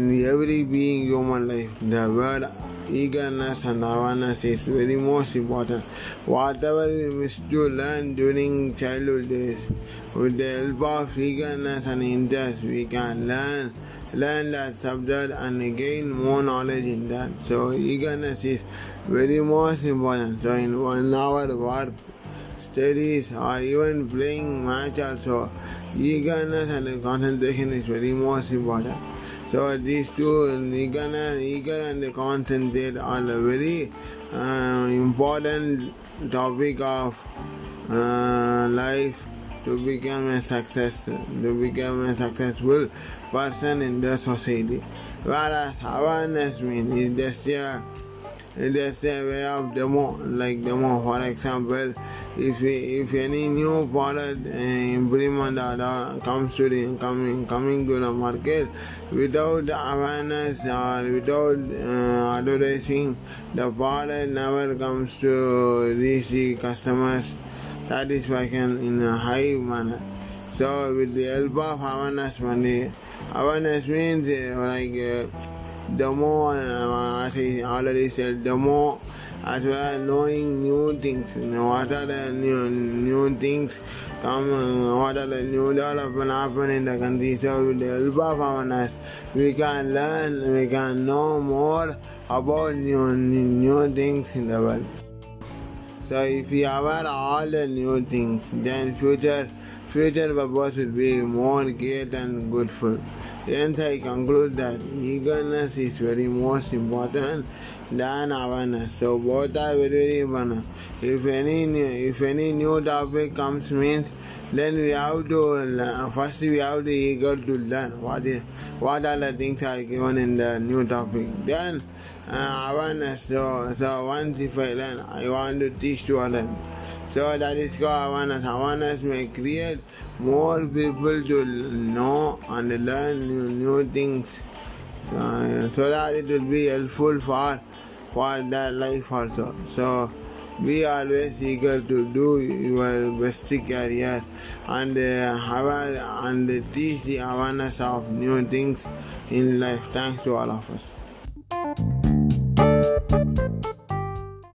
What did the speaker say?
in every being human life, the word eagerness and awareness is very most important. Whatever we must do learn during childhood days, with the help of eagerness and interest, we can learn that subject and gain more knowledge in that. So eagerness is very most important. So in 1 hour work, studies, or even playing match also, eagerness and concentration is very most important. So these two, eager and concentrate, are a very important topic of life to become a success, to become a successful person in the society. Whereas awareness means it's just a way of demo. For example, if any new product implement that comes to the market, without awareness or without advertising, the product never comes to reach the customers' satisfaction in a high manner. So with the help of awareness means the more, as I already said, the more as well as knowing new things. What are the new things come? What are the new development happen in the country? So with the help of awareness, we can learn, we can know more about new things in the world. So if we aware all the new things, then future purpose will be more great and goodful. Hence, I conclude that eagerness is very most important than awareness. So both are very important. If any new topic comes, means then we have to first eager to learn what are the things are given in the new topic. Then awareness. So once if I learn, I want to teach to others. So that is called awareness. Awareness may create more people to know and learn new things, so that it will be helpful for their life also. So be always eager to do your best career and teach the awareness of new things in life. Thanks to all of us.